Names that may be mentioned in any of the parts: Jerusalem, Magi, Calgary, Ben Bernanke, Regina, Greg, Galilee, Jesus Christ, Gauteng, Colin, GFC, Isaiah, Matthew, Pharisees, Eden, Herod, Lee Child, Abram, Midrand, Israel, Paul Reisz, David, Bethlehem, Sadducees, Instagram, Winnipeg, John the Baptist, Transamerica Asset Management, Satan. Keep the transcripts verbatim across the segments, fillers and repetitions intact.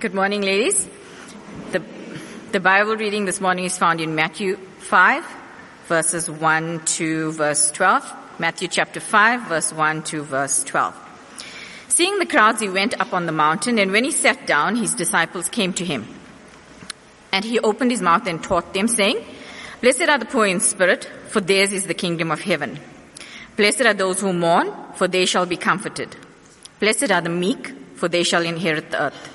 Good morning, ladies. The, the Bible reading this morning is found in Matthew five, verses one to verse twelve. Matthew chapter five, verse one to verse twelve. Seeing the crowds, he went up on the mountain, and when he sat down, his disciples came to him. And he opened his mouth and taught them, saying, Blessed are the poor in spirit, for theirs is the kingdom of heaven. Blessed are those who mourn, for they shall be comforted. Blessed are the meek, for they shall inherit the earth.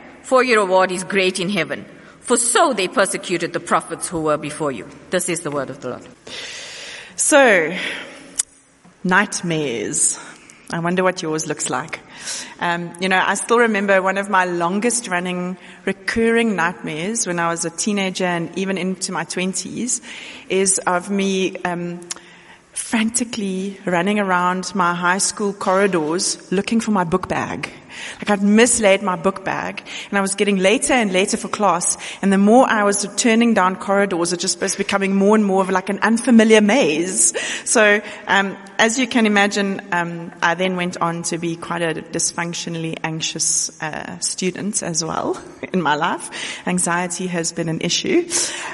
for your reward is great in heaven. For so they persecuted the prophets who were before you. This is the word of the Lord. So, nightmares. I wonder what yours looks like. Um, you know, I still remember one of my longest running recurring nightmares when I was a teenager and even into my twenties is of me um frantically running around my high school corridors looking for my book bag. Like I'd mislaid my book bag and I was getting later and later for class, and the more I was turning down corridors, it just was becoming more and more of like an unfamiliar maze. So um as you can imagine, um I then went on to be quite a dysfunctionally anxious uh student as well in my life. Anxiety has been an issue.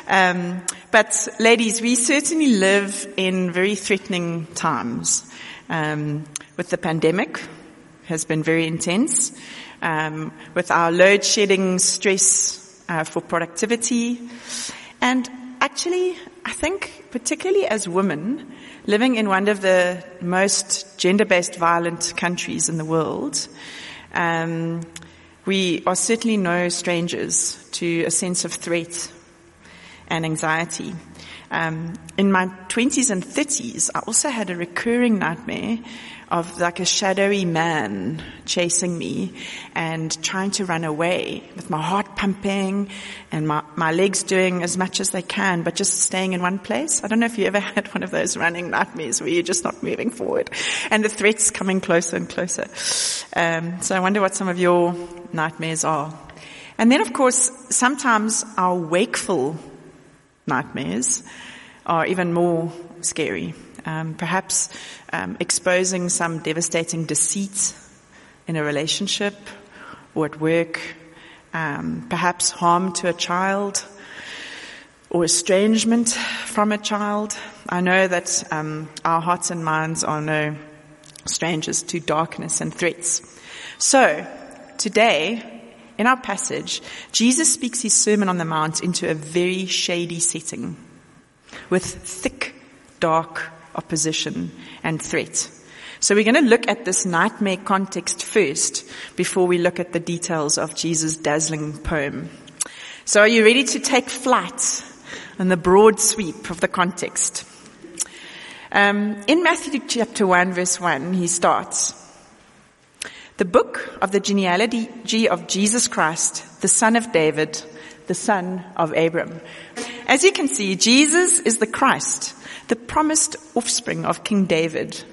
Um but ladies, we certainly live in very threatening times. Um with the pandemic has been very intense, um, with our load shedding stress uh, for productivity. And actually, I think particularly as women living in one of the most gender-based violent countries in the world, um, we are certainly no strangers to a sense of threat and anxiety. Um, in my twenties and thirties, I also had a recurring nightmare of like a shadowy man chasing me and trying to run away with my heart pumping and my, my legs doing as much as they can, but just staying in one place. I don't know if you ever had one of those running nightmares where you're just not moving forward and the threat's coming closer and closer. Um, so I wonder what some of your nightmares are. And then, of course, sometimes our wakeful nightmares are even more scary. Um, perhaps um, exposing some devastating deceit in a relationship or at work, um, perhaps harm to a child or estrangement from a child. I know that um, our hearts and minds are no strangers to darkness and threats. So today, in our passage, Jesus speaks his Sermon on the Mount into a very shady setting with thick, dark opposition and threat. So we're going to look at this nightmare context first before we look at the details of Jesus' dazzling poem. So are you ready to take flight in the broad sweep of the context? Um, in Matthew chapter one, verse one, he starts, "The book of the genealogy of Jesus Christ, the son of David, the son of Abram." As you can see, Jesus is the Christ, the promised offspring of King David,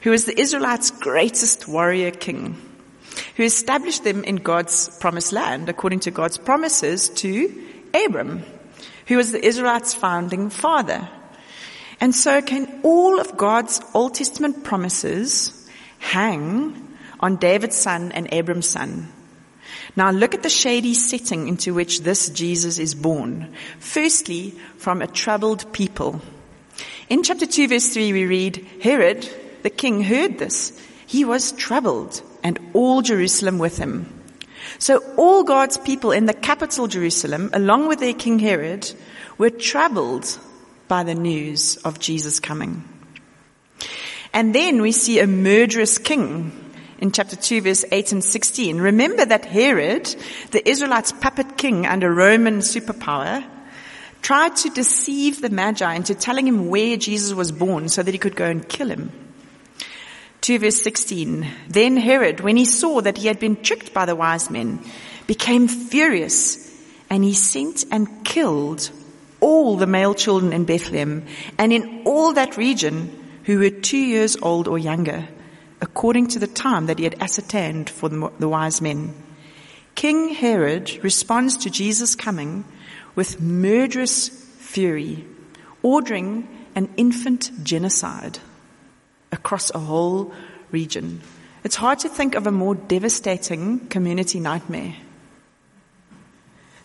who is the Israelites' greatest warrior king, who established them in God's promised land according to God's promises to Abram, who was the Israelites' founding father. And so can all of God's Old Testament promises hang on David's son and Abram's son? Now look at the shady setting into which this Jesus is born. Firstly, from a troubled people. In chapter two, verse three, we read, "Herod, the king, heard this. He was troubled, and all Jerusalem with him." So all God's people in the capital Jerusalem, along with their king Herod, were troubled by the news of Jesus' coming. And then we see a murderous king in chapter two, verse eight and sixteen. Remember that Herod, the Israelites' puppet king under Roman superpower, tried to deceive the Magi into telling him where Jesus was born so that he could go and kill him. two verse sixteen, "Then Herod, when he saw that he had been tricked by the wise men, became furious, and he sent and killed all the male children in Bethlehem and in all that region who were two years old or younger, according to the time that he had ascertained for the wise men. King Herod responds to Jesus' coming with murderous fury, ordering an infant genocide across a whole region. It's hard to think of a more devastating community nightmare.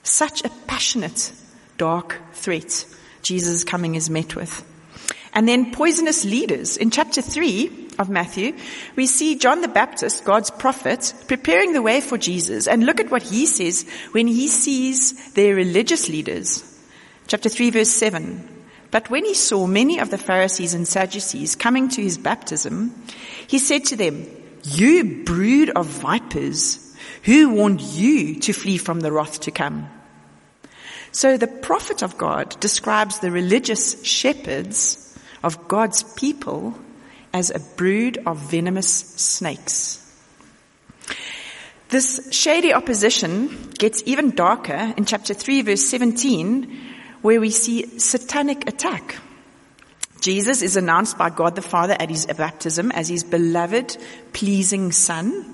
Such a passionate, dark threat Jesus' coming is met with. And then poisonous leaders. In chapter three of Matthew, we see John the Baptist, God's prophet, preparing the way for Jesus. And look at what he says when he sees their religious leaders. Chapter three, verse seven. But when he saw many of the Pharisees and Sadducees coming to his baptism, he said to them, "You brood of vipers, who warned you to flee from the wrath to come?" So the prophet of God describes the religious shepherds of God's people as a brood of venomous snakes. This shady opposition gets even darker in chapter three, verse seventeen, where we see satanic attack. Jesus is announced by God the Father at his baptism as his beloved, pleasing son.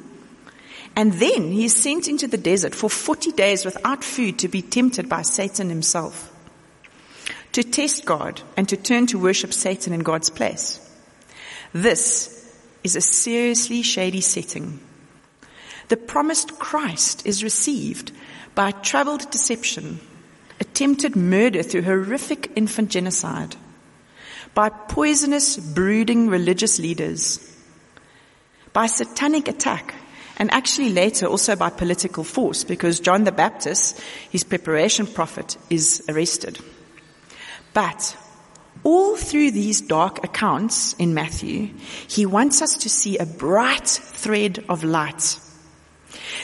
And then he is sent into the desert for forty days without food to be tempted by Satan himself, to test God and to turn to worship Satan in God's place. This is a seriously shady setting. The promised Christ is received by troubled deception, attempted murder through horrific infant genocide, by poisonous, brooding religious leaders, by satanic attack, and actually later also by political force, because John the Baptist, his preparation prophet, is arrested. But all through these dark accounts in Matthew, he wants us to see a bright thread of light.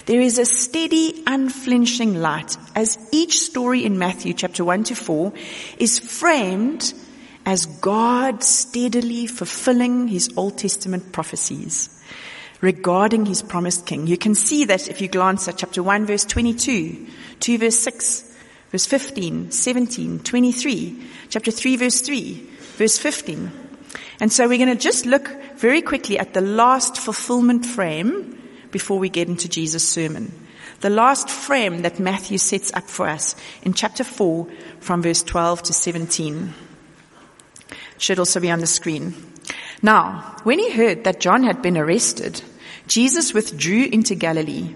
There is a steady, unflinching light as each story in Matthew chapter one to four is framed as God steadily fulfilling his Old Testament prophecies regarding his promised king. You can see that if you glance at chapter one, verse twenty-two, two, verse six, verse fifteen, seventeen, twenty-three, chapter three, verse three, verse fifteen. And so we're going to just look very quickly at the last fulfillment frame before we get into Jesus' sermon. The last frame that Matthew sets up for us in chapter four from verse twelve to seventeen. It should also be on the screen. Now, when he heard that John had been arrested, Jesus withdrew into Galilee,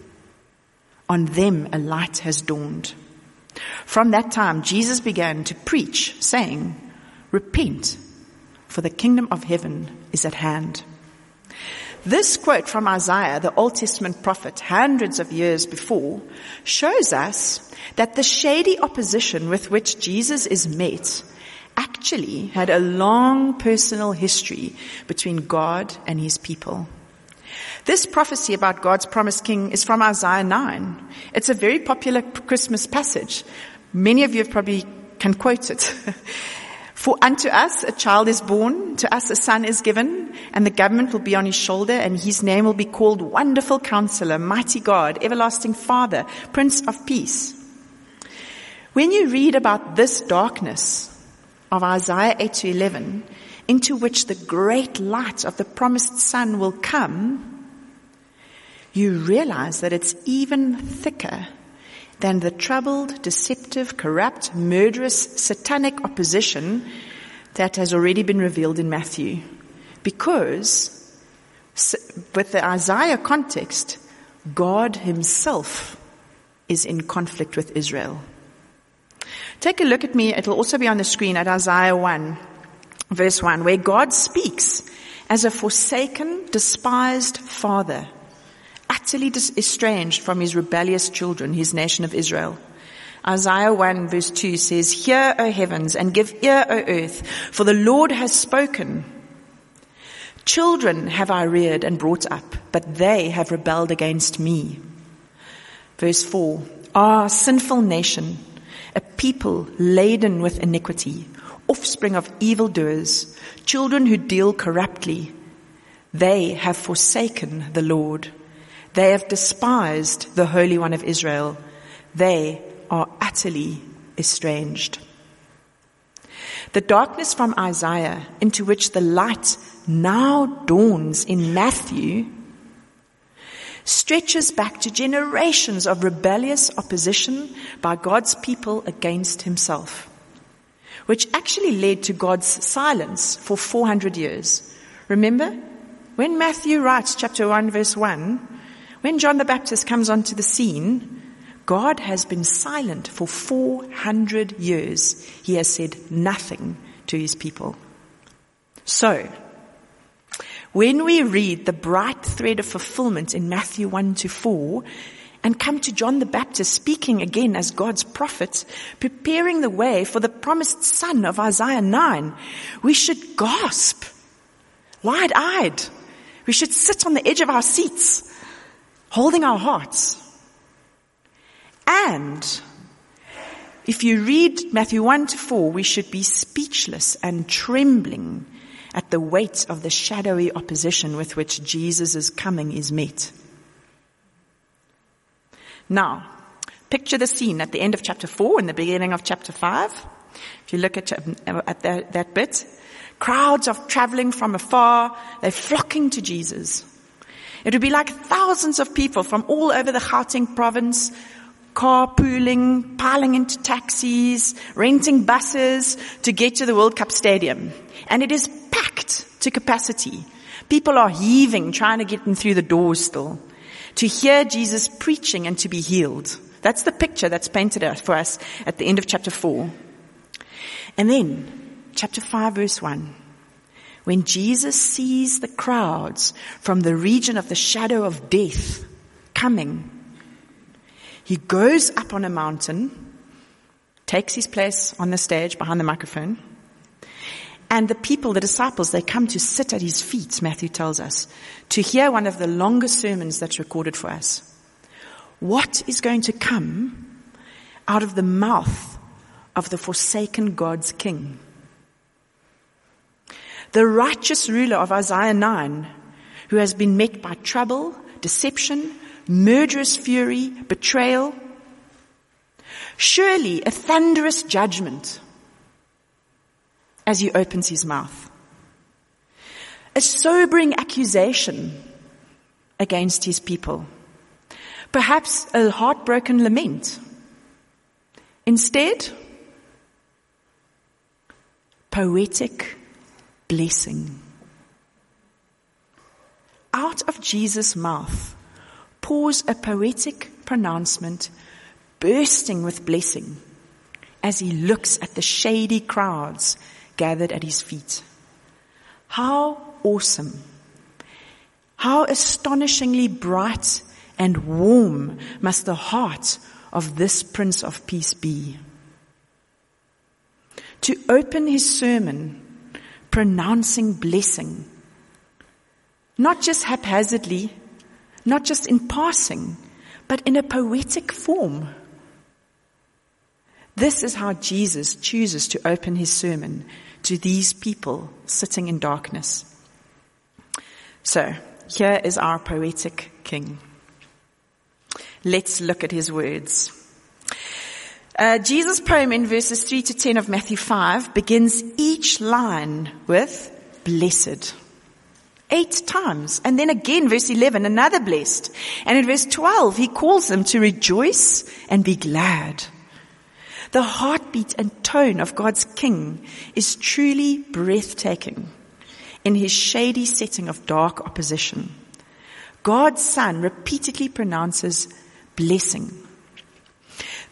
on them a light has dawned. From that time, Jesus began to preach, saying, "Repent, for the kingdom of heaven is at hand." This quote from Isaiah, the Old Testament prophet, hundreds of years before, shows us that the shady opposition with which Jesus is met actually had a long personal history between God and his people. This prophecy about God's promised king is from Isaiah nine. It's a very popular Christmas passage. Many of you probably can quote it. "For unto us a child is born, to us a son is given, and the government will be on his shoulder, and his name will be called Wonderful Counselor, Mighty God, Everlasting Father, Prince of Peace." When you read about this darkness of Isaiah eight to eleven, into which the great light of the promised sun will come, you realize that it's even thicker than the troubled, deceptive, corrupt, murderous, satanic opposition that has already been revealed in Matthew. Because with the Isaiah context, God himself is in conflict with Israel. Take a look at me, it'll also be on the screen, at Isaiah one, verse one, where God speaks as a forsaken, despised father, utterly dis- estranged from his rebellious children, his nation of Israel. Isaiah one verse two says, "Hear, O heavens, and give ear, O earth, for the Lord has spoken. Children have I reared and brought up, but they have rebelled against me." Verse four, "Ah, sinful nation, a people laden with iniquity, offspring of evildoers, children who deal corruptly. They have forsaken the Lord. They have despised the Holy One of Israel. They are utterly estranged." The darkness from Isaiah, into which the light now dawns in Matthew, stretches back to generations of rebellious opposition by God's people against himself, which actually led to God's silence for four hundred years. Remember, when Matthew writes chapter one verse one, when John the Baptist comes onto the scene, God has been silent for four hundred years. He has said nothing to his people. So, when we read the bright thread of fulfillment in Matthew one to four and come to John the Baptist speaking again as God's prophet, preparing the way for the promised son of Isaiah nine, we should gasp, wide-eyed. We should sit on the edge of our seats, holding our hearts. And if you read Matthew one to four, we should be speechless and trembling at the weight of the shadowy opposition with which Jesus' coming is met. Now, picture the scene at the end of chapter four and the beginning of chapter five. If you look at, at that, that bit, crowds are traveling from afar. They're flocking to Jesus. It would be like thousands of people from all over the Gauteng province, carpooling, piling into taxis, renting buses to get to the World Cup stadium. And it is packed to capacity. People are heaving, trying to get in through the doors still, to hear Jesus preaching and to be healed. That's the picture that's painted out for us at the end of chapter four. And then, chapter five, verse one. When Jesus sees the crowds from the region of the shadow of death coming, he goes up on a mountain, takes his place on the stage behind the microphone, and the people, the disciples, they come to sit at his feet, Matthew tells us, to hear one of the longest sermons that's recorded for us. What is going to come out of the mouth of the forsaken God's king? The righteous ruler of Isaiah nine, who has been met by trouble, deception, murderous fury, betrayal. Surely a thunderous judgment as he opens his mouth. A sobering accusation against his people. Perhaps a heartbroken lament. Instead, poetic blessing. Out of Jesus' mouth pours a poetic pronouncement, bursting with blessing as he looks at the shady crowds gathered at his feet. How awesome, how astonishingly bright and warm must the heart of this Prince of Peace be. To open his sermon pronouncing blessing, not just haphazardly, not just in passing, but in a poetic form. This is how Jesus chooses to open his sermon to these people sitting in darkness. So, here is our poetic king. Let's look at his words. Uh, Jesus' poem in verses three to ten of Matthew five begins each line with "blessed." Eight times. And then again, verse eleven, another blessed. And in verse twelve, he calls them to rejoice and be glad. The heartbeat and tone of God's king is truly breathtaking in his shady setting of dark opposition. God's son repeatedly pronounces blessing.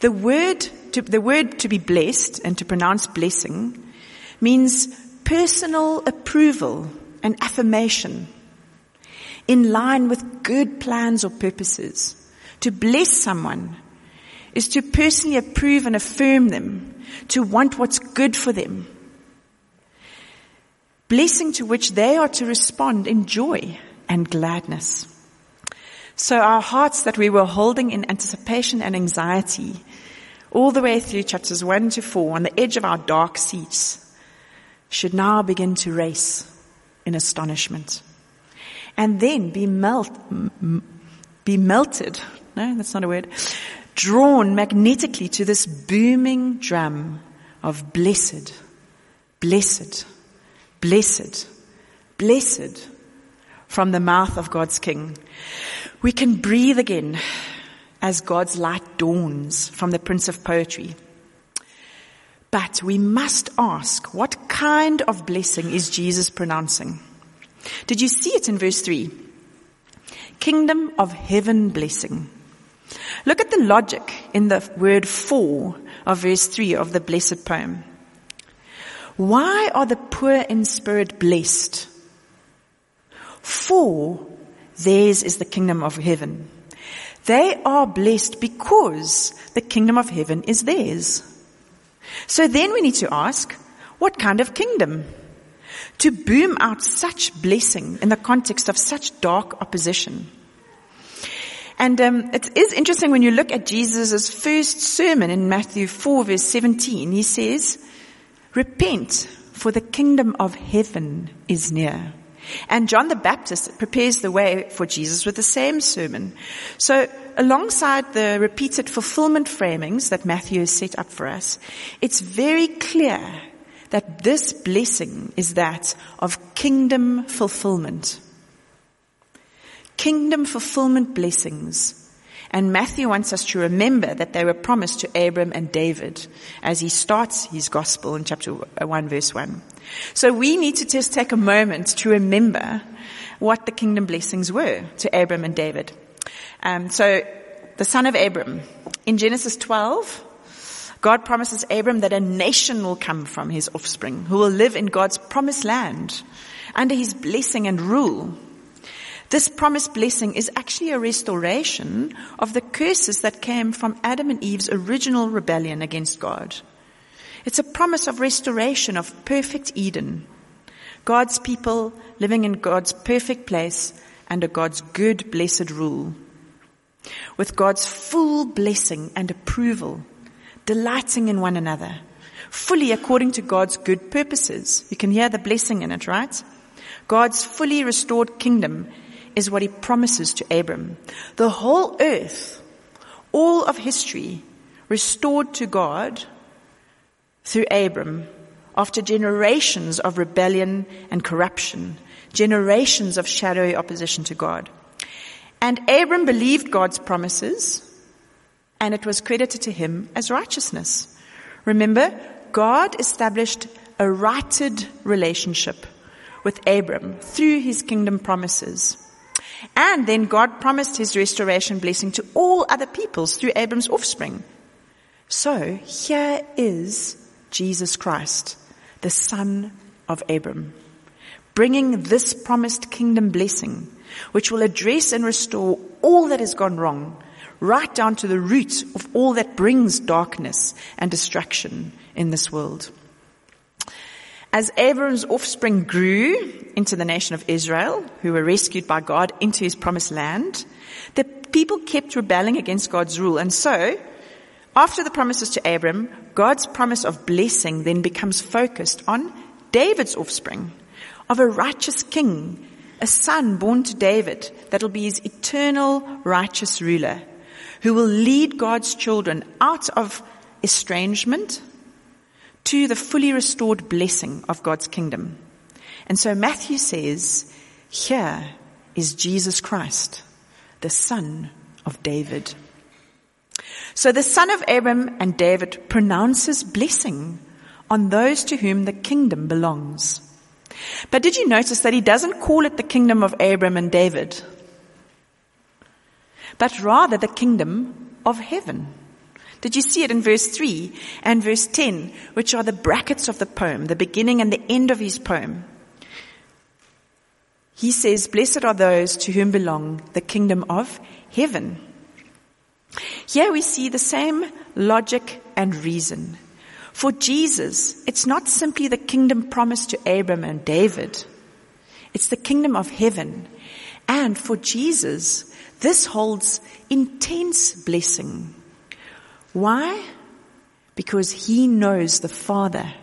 The word to, the word to be blessed and to pronounce blessing means personal approval, an affirmation. in line with good plans or purposes. To bless someone is to personally approve and affirm them, to want what's good for them. Blessing to which they are to respond in joy and gladness. So our hearts that we were holding in anticipation and anxiety, all the way through chapters one to four, on the edge of our dark seats, should now begin to race in astonishment. And then be melt, be melted, no, that's not a word, drawn magnetically to this booming drum of blessed, blessed, blessed, blessed from the mouth of God's King. We can breathe again as God's light dawns from the Prince of Poetry. But we must ask, what kind of blessing is Jesus pronouncing? Did you see it in verse three? Kingdom of heaven blessing. Look at the logic in the word for of verse three of the blessed poem. Why are the poor in spirit blessed? For theirs is the kingdom of heaven. They are blessed because the kingdom of heaven is theirs. So then we need to ask, what kind of kingdom? To boom out such blessing in the context of such dark opposition. And um, it is interesting when you look at Jesus' first sermon in Matthew four, verse seventeen. He says, repent, for the kingdom of heaven is near. And John the Baptist prepares the way for Jesus with the same sermon. So alongside the repeated fulfillment framings that Matthew has set up for us, it's very clear that this blessing is that of kingdom fulfillment. Kingdom fulfillment blessings. And Matthew wants us to remember that they were promised to Abram and David as he starts his gospel in chapter one, verse one. So we need to just take a moment to remember what the kingdom blessings were to Abram and David. Um, so the son of Abram, in Genesis twelve, God promises Abram that a nation will come from his offspring who will live in God's promised land under his blessing and rule. This promised blessing is actually a restoration of the curses that came from Adam and Eve's original rebellion against God. It's a promise of restoration of perfect Eden, God's people living in God's perfect place under God's good, blessed rule, with God's full blessing and approval, delighting in one another, fully according to God's good purposes. You can hear the blessing in it, right? God's fully restored kingdom is what he promises to Abram. The whole earth, all of history, restored to God through Abram after generations of rebellion and corruption, generations of shadowy opposition to God. And Abram believed God's promises, and it was credited to him as righteousness. Remember, God established a righted relationship with Abram through his kingdom promises. And then God promised his restoration blessing to all other peoples through Abram's offspring. So here is Jesus Christ, the son of Abram, bringing this promised kingdom blessing, which will address and restore all that has gone wrong, right down to the root of all that brings darkness and destruction in this world. As Abram's offspring grew into the nation of Israel, who were rescued by God into his promised land, the people kept rebelling against God's rule. And so, after the promises to Abram, God's promise of blessing then becomes focused on David's offspring, of a righteous king, a son born to David that will be his eternal righteous ruler, who will lead God's children out of estrangement to the fully restored blessing of God's kingdom. And so Matthew says, here is Jesus Christ, the son of David. So the son of Abram and David pronounces blessing on those to whom the kingdom belongs. But did you notice that he doesn't call it the kingdom of Abram and David, but rather the kingdom of heaven? Did you see it in verse three and verse ten, which are the brackets of the poem, the beginning and the end of his poem? He says, blessed are those to whom belong the kingdom of heaven. Here we see the same logic and reason. For Jesus, it's not simply the kingdom promised to Abram and David. It's the kingdom of heaven. And for Jesus, this holds intense blessing. Why? Because he knows the Father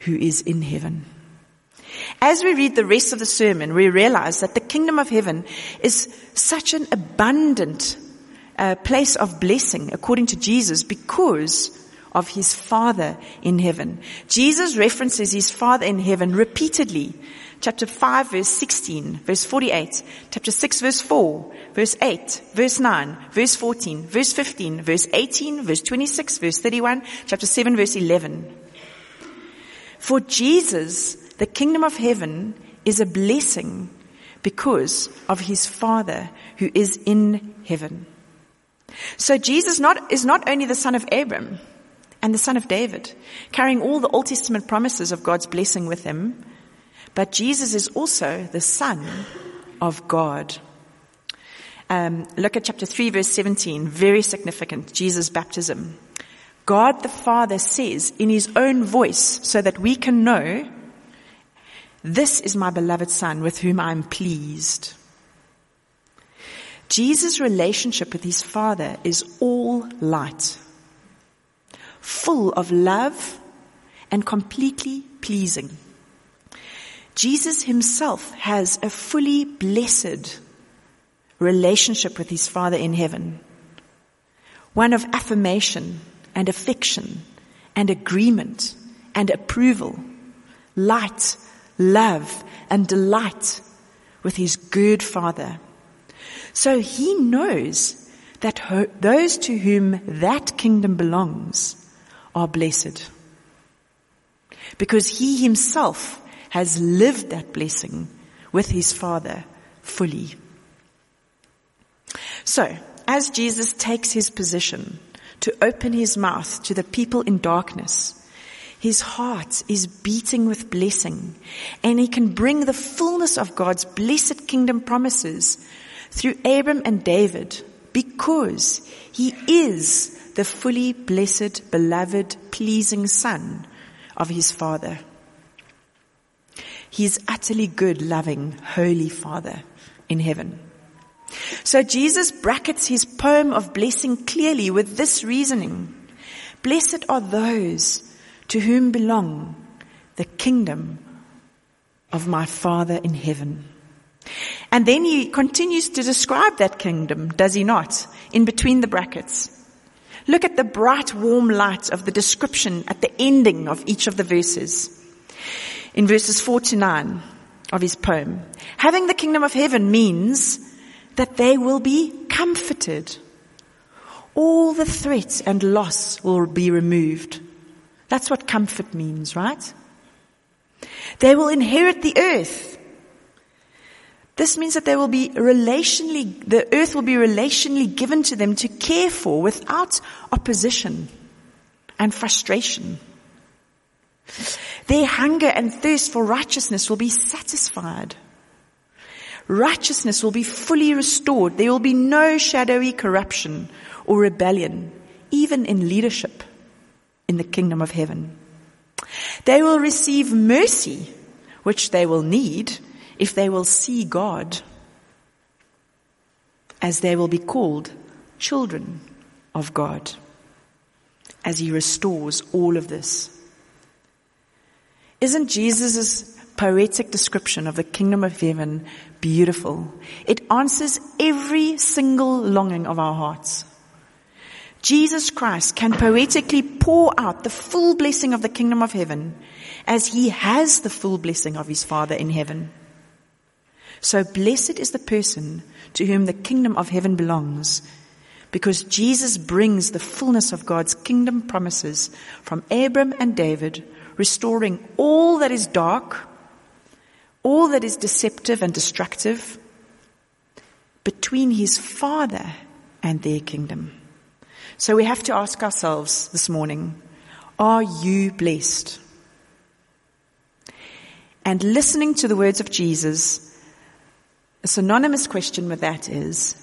who is in heaven. As we read the rest of the sermon, we realize that the kingdom of heaven is such an abundant uh, place of blessing, according to Jesus, because of his Father in heaven. Jesus references his Father in heaven repeatedly. Chapter five, verse sixteen, verse forty-eight, chapter six, verse four, verse eight, verse nine, verse fourteen, verse fifteen, verse eighteen, verse twenty-six, verse thirty-one, chapter seven, verse eleven. For Jesus, the kingdom of heaven is a blessing because of his Father who is in heaven. So Jesus not, is not only the son of Abram and the son of David, carrying all the Old Testament promises of God's blessing with him, but Jesus is also the Son of God. Um, look at chapter three, verse seventeen. Very significant. Jesus' baptism. God the Father says in his own voice so that we can know, this is my beloved Son with whom I am pleased. Jesus' relationship with his Father is all light, full of love and completely pleasing. Jesus himself has a fully blessed relationship with his Father in heaven, one of affirmation and affection and agreement and approval, light, love, and delight with his good Father. So he knows that those to whom that kingdom belongs are blessed, because he himself has lived that blessing with his Father fully. So, as Jesus takes his position to open his mouth to the people in darkness, his heart is beating with blessing, and he can bring the fullness of God's blessed kingdom promises through Abram and David, because he is the fully blessed, beloved, pleasing Son of his Father. He is utterly good, loving, holy Father in heaven. So Jesus brackets his poem of blessing clearly with this reasoning. Blessed are those to whom belong the kingdom of my Father in heaven. And then he continues to describe that kingdom, does he not, in between the brackets. Look at the bright, warm light of the description at the ending of each of the verses. In verses four to nine of his poem, having the kingdom of heaven means that they will be comforted. All the threats and loss will be removed. That's what comfort means, right? They will inherit the earth. This means that they will be relationally, the earth will be relationally given to them to care for without opposition and frustration. Their hunger and thirst for righteousness will be satisfied. Righteousness will be fully restored. There will be no shadowy corruption or rebellion, even in leadership in the kingdom of heaven. They will receive mercy, which they will need if they will see God, as they will be called children of God, as he restores all of this. Isn't Jesus' poetic description of the kingdom of heaven beautiful? It answers every single longing of our hearts. Jesus Christ can poetically pour out the full blessing of the kingdom of heaven as he has the full blessing of his Father in heaven. So blessed is the person to whom the kingdom of heaven belongs, because Jesus brings the fullness of God's kingdom promises from Abram and David, restoring all that is dark, all that is deceptive and destructive, between his Father and their kingdom. So we have to ask ourselves this morning, are you blessed? and listening to the words of Jesus, a synonymous question with that is,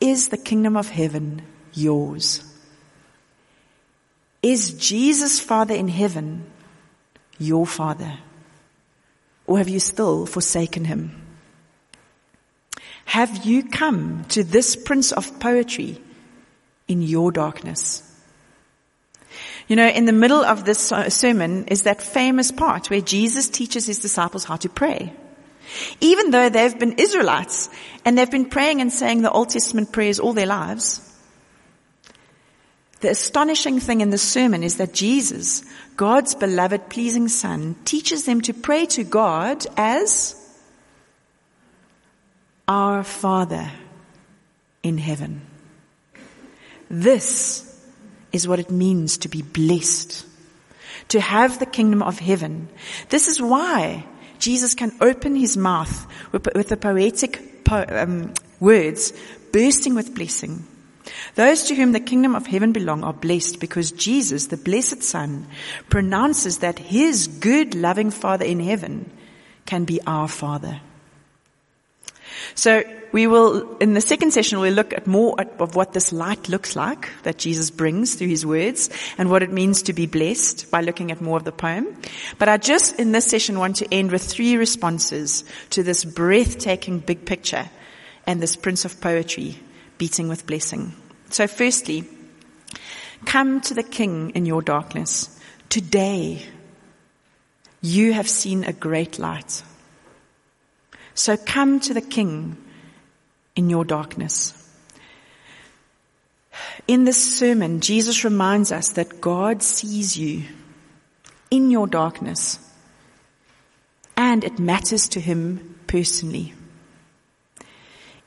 is the kingdom of heaven yours? Is Jesus' Father in heaven your Father? Or have you still forsaken him? Have you come to this Prince of Poetry in your darkness? You know, in the middle of this sermon is that famous part where Jesus teaches his disciples how to pray. Even though they've been Israelites and they've been praying and saying the Old Testament prayers all their lives, the astonishing thing in this sermon is that Jesus, God's beloved, pleasing Son, teaches them to pray to God as our Father in heaven. This is what it means to be blessed, to have the kingdom of heaven. This is why Jesus can open his mouth with the poetic po- um, words, bursting with blessing. Those to whom the kingdom of heaven belong are blessed because Jesus, the blessed Son, pronounces that his good, loving Father in heaven can be our Father. So we will, in the second session, we'll look at more at, of what this light looks like that Jesus brings through his words and what it means to be blessed by looking at more of the poem. But I just, in this session, want to end with three responses to this breathtaking big picture and this Prince of Poetry beating with blessing. So firstly, come to the King in your darkness. Today, you have seen a great light. So come to the King in your darkness. In this sermon, Jesus reminds us that God sees you in your darkness, and it matters to him personally.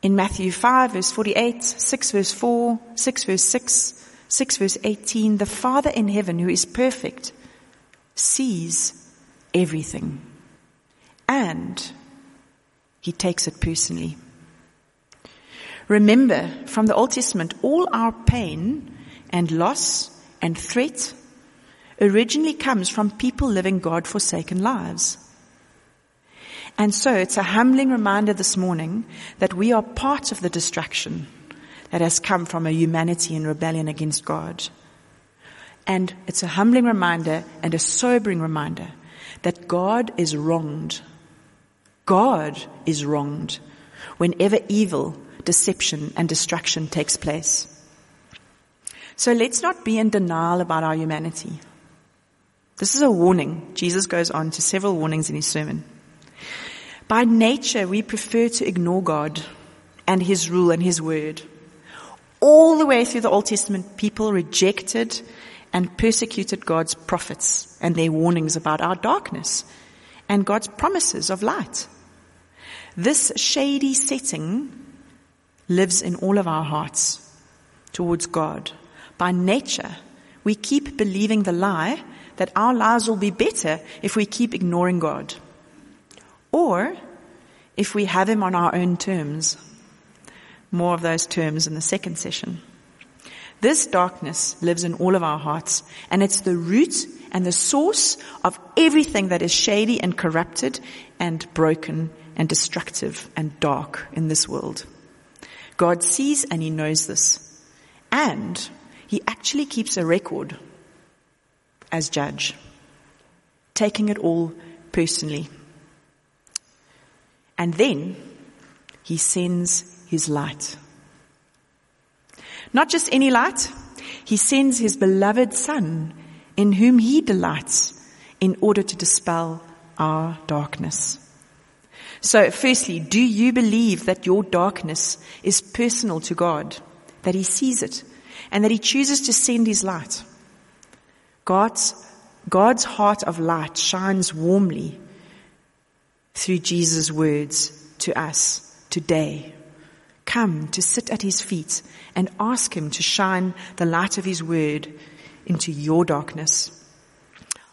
In Matthew five, verse forty-eight, six, verse four, six, verse six, six, verse eighteen, the Father in heaven, who is perfect, sees everything, and he takes it personally. Remember, from the Old Testament, all our pain and loss and threat originally comes from people living God-forsaken lives. And so it's a humbling reminder this morning that we are part of the destruction that has come from a humanity in rebellion against God. And it's a humbling reminder and a sobering reminder that God is wronged. God is wronged whenever evil, deception, and destruction takes place. So let's not be in denial about our humanity. This is a warning. Jesus goes on to several warnings in his sermon. By nature, we prefer to ignore God and his rule and his word. All the way through the Old Testament, people rejected and persecuted God's prophets and their warnings about our darkness and God's promises of light. This shady setting lives in all of our hearts towards God. By nature, we keep believing the lie that our lives will be better if we keep ignoring God, or if we have him on our own terms. More of those terms in the second session. This darkness lives in all of our hearts, and it's the root and the source of everything that is shady and corrupted and broken and destructive and dark in this world. God sees and he knows this, and he actually keeps a record as judge, taking it all personally. And then he sends his light. Not just any light, he sends his beloved Son, in whom he delights, in order to dispel our darkness. So firstly, do you believe that your darkness is personal to God, that he sees it, and that he chooses to send his light? God's, God's heart of light shines warmly through Jesus' words to us today. Come to sit at his feet and ask him to shine the light of his word into your darkness.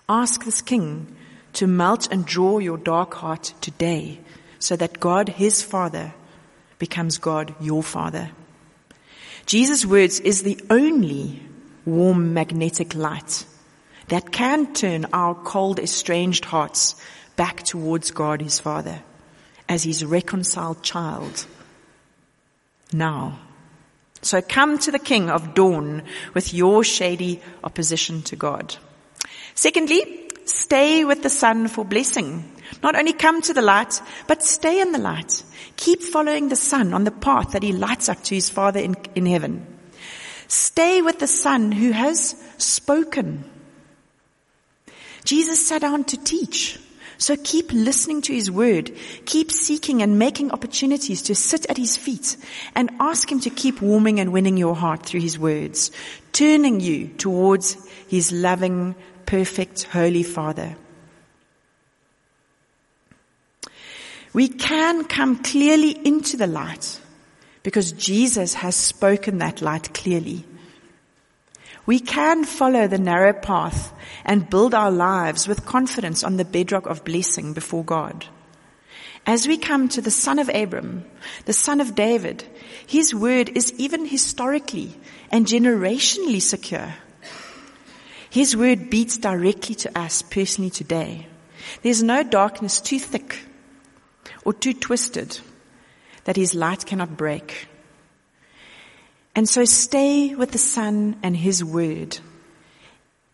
Ask this King to melt and draw your dark heart today so that God, his Father, becomes God, your Father. Jesus' words is the only warm magnetic light that can turn our cold, estranged hearts back towards God his Father as his reconciled child now. So come to the King of Dawn with your shady opposition to God. Secondly, stay with the sun for blessing. Not only come to the light, but stay in the light. Keep following the sun on the path that he lights up to his Father in, in heaven. Stay with the Son who has spoken. Jesus sat down to teach. So keep listening to his word. Keep seeking and making opportunities to sit at his feet and ask him to keep warming and winning your heart through his words, turning you towards his loving, perfect, holy Father. We can come clearly into the light because Jesus has spoken that light clearly. We can follow the narrow path and build our lives with confidence on the bedrock of blessing before God. As we come to the Son of Abram, the Son of David, his word is even historically and generationally secure. His word beats directly to us personally today. There's no darkness too thick or too twisted that his light cannot break. And so stay with the Son and his word.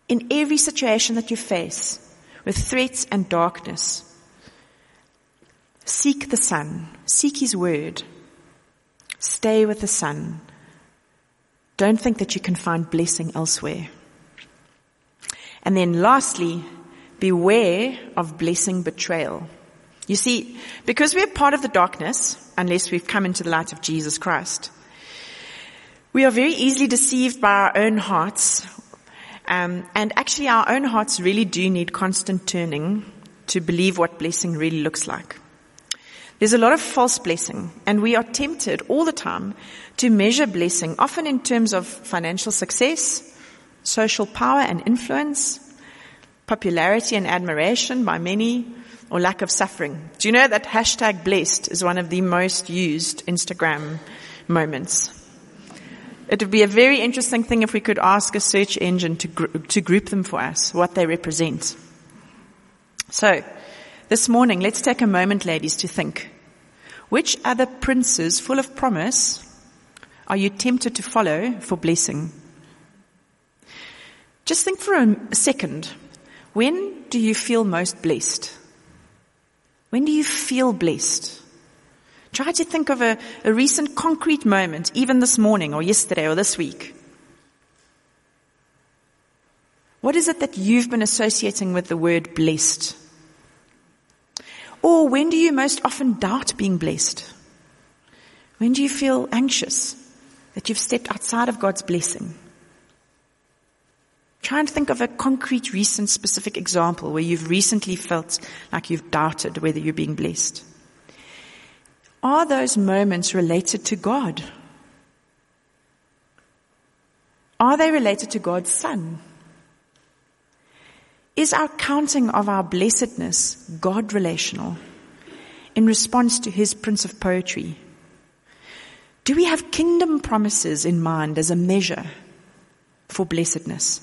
In every situation that you face, with threats and darkness, seek the Son. Seek his word. Stay with the Son. Don't think that you can find blessing elsewhere. And then lastly, beware of blessing betrayal. You see, because we're part of the darkness, unless we've come into the light of Jesus Christ, we are very easily deceived by our own hearts. Um, and actually, our own hearts really do need constant turning to believe what blessing really looks like. There's a lot of false blessing, and we are tempted all the time to measure blessing, often in terms of financial success, social power and influence, popularity and admiration by many, or lack of suffering. Do you know that hashtag blessed is one of the most used Instagram moments? It would be a very interesting thing if we could ask a search engine to gr- to group them for us, what they represent. So, this morning, let's take a moment, ladies, to think. Which other princes full of promise are you tempted to follow for blessing? Just think for a second. When do you feel most blessed? When do you feel blessed? Try to think of a, a recent concrete moment, even this morning or yesterday or this week. What is it that you've been associating with the word blessed? Or when do you most often doubt being blessed? When do you feel anxious that you've stepped outside of God's blessing? Try and think of a concrete, recent, specific example where you've recently felt like you've doubted whether you're being blessed. Are those moments related to God? Are they related to God's Son? Is our counting of our blessedness God relational in response to his Prince of Poetry? Do we have kingdom promises in mind as a measure for blessedness?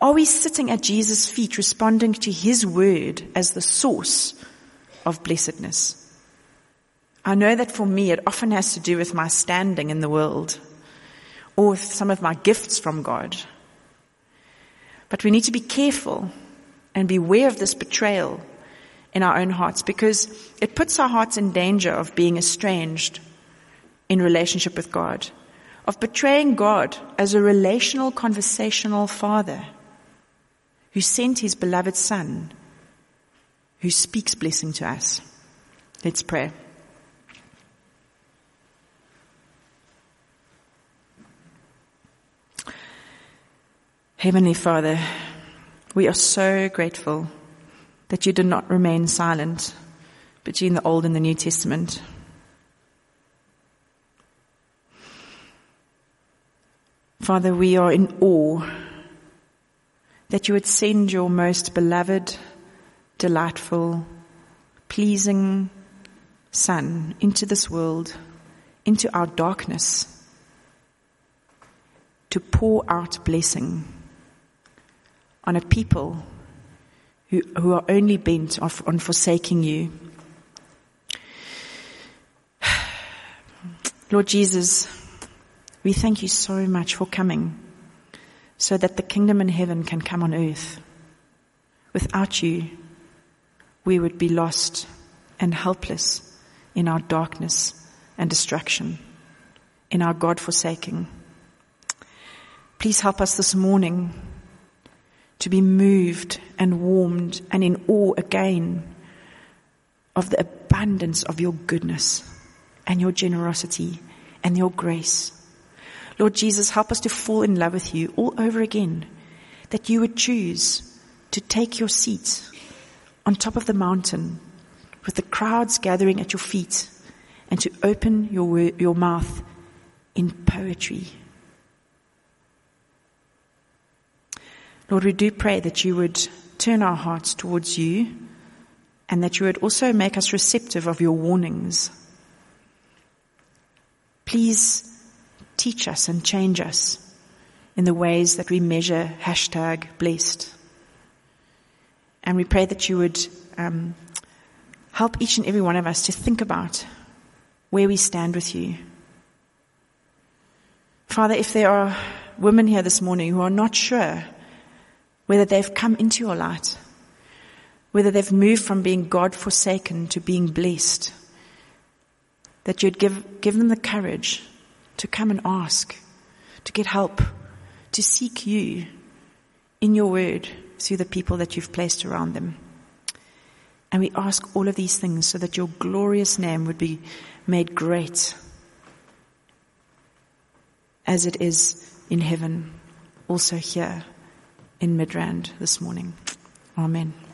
Are we sitting at Jesus' feet responding to his word as the source of blessedness? I know that for me it often has to do with my standing in the world or with some of my gifts from God. But we need to be careful and beware of this betrayal in our own hearts because it puts our hearts in danger of being estranged in relationship with God, of betraying God as a relational, conversational Father who sent his beloved Son, who speaks blessing to us. Let's pray. Heavenly Father, we are so grateful that you did not remain silent between the Old and the New Testament. Father, we are in awe that you would send your most beloved, delightful, pleasing Son into this world, into our darkness, to pour out blessing on a people who, who are only bent on forsaking you. Lord Jesus, we thank you so much for coming so that the kingdom in heaven can come on earth. Without you, we would be lost and helpless in our darkness and destruction, in our God-forsaking. Please help us this morning to be moved and warmed and in awe again of the abundance of your goodness and your generosity and your grace. Lord Jesus, help us to fall in love with you all over again, that you would choose to take your seat on top of the mountain with the crowds gathering at your feet and to open your your mouth in poetry. Lord, we do pray that you would turn our hearts towards you and that you would also make us receptive of your warnings. Please teach us and change us in the ways that we measure hashtag blessed. And we pray that you would um, help each and every one of us to think about where we stand with you. Father, if there are women here this morning who are not sure whether they've come into your light, whether they've moved from being God-forsaken to being blessed, that you'd give, give them the courage to come and ask, to get help, to seek you in your word through the people that you've placed around them. And we ask all of these things so that your glorious name would be made great as it is in heaven, also here in Midrand this morning. Amen.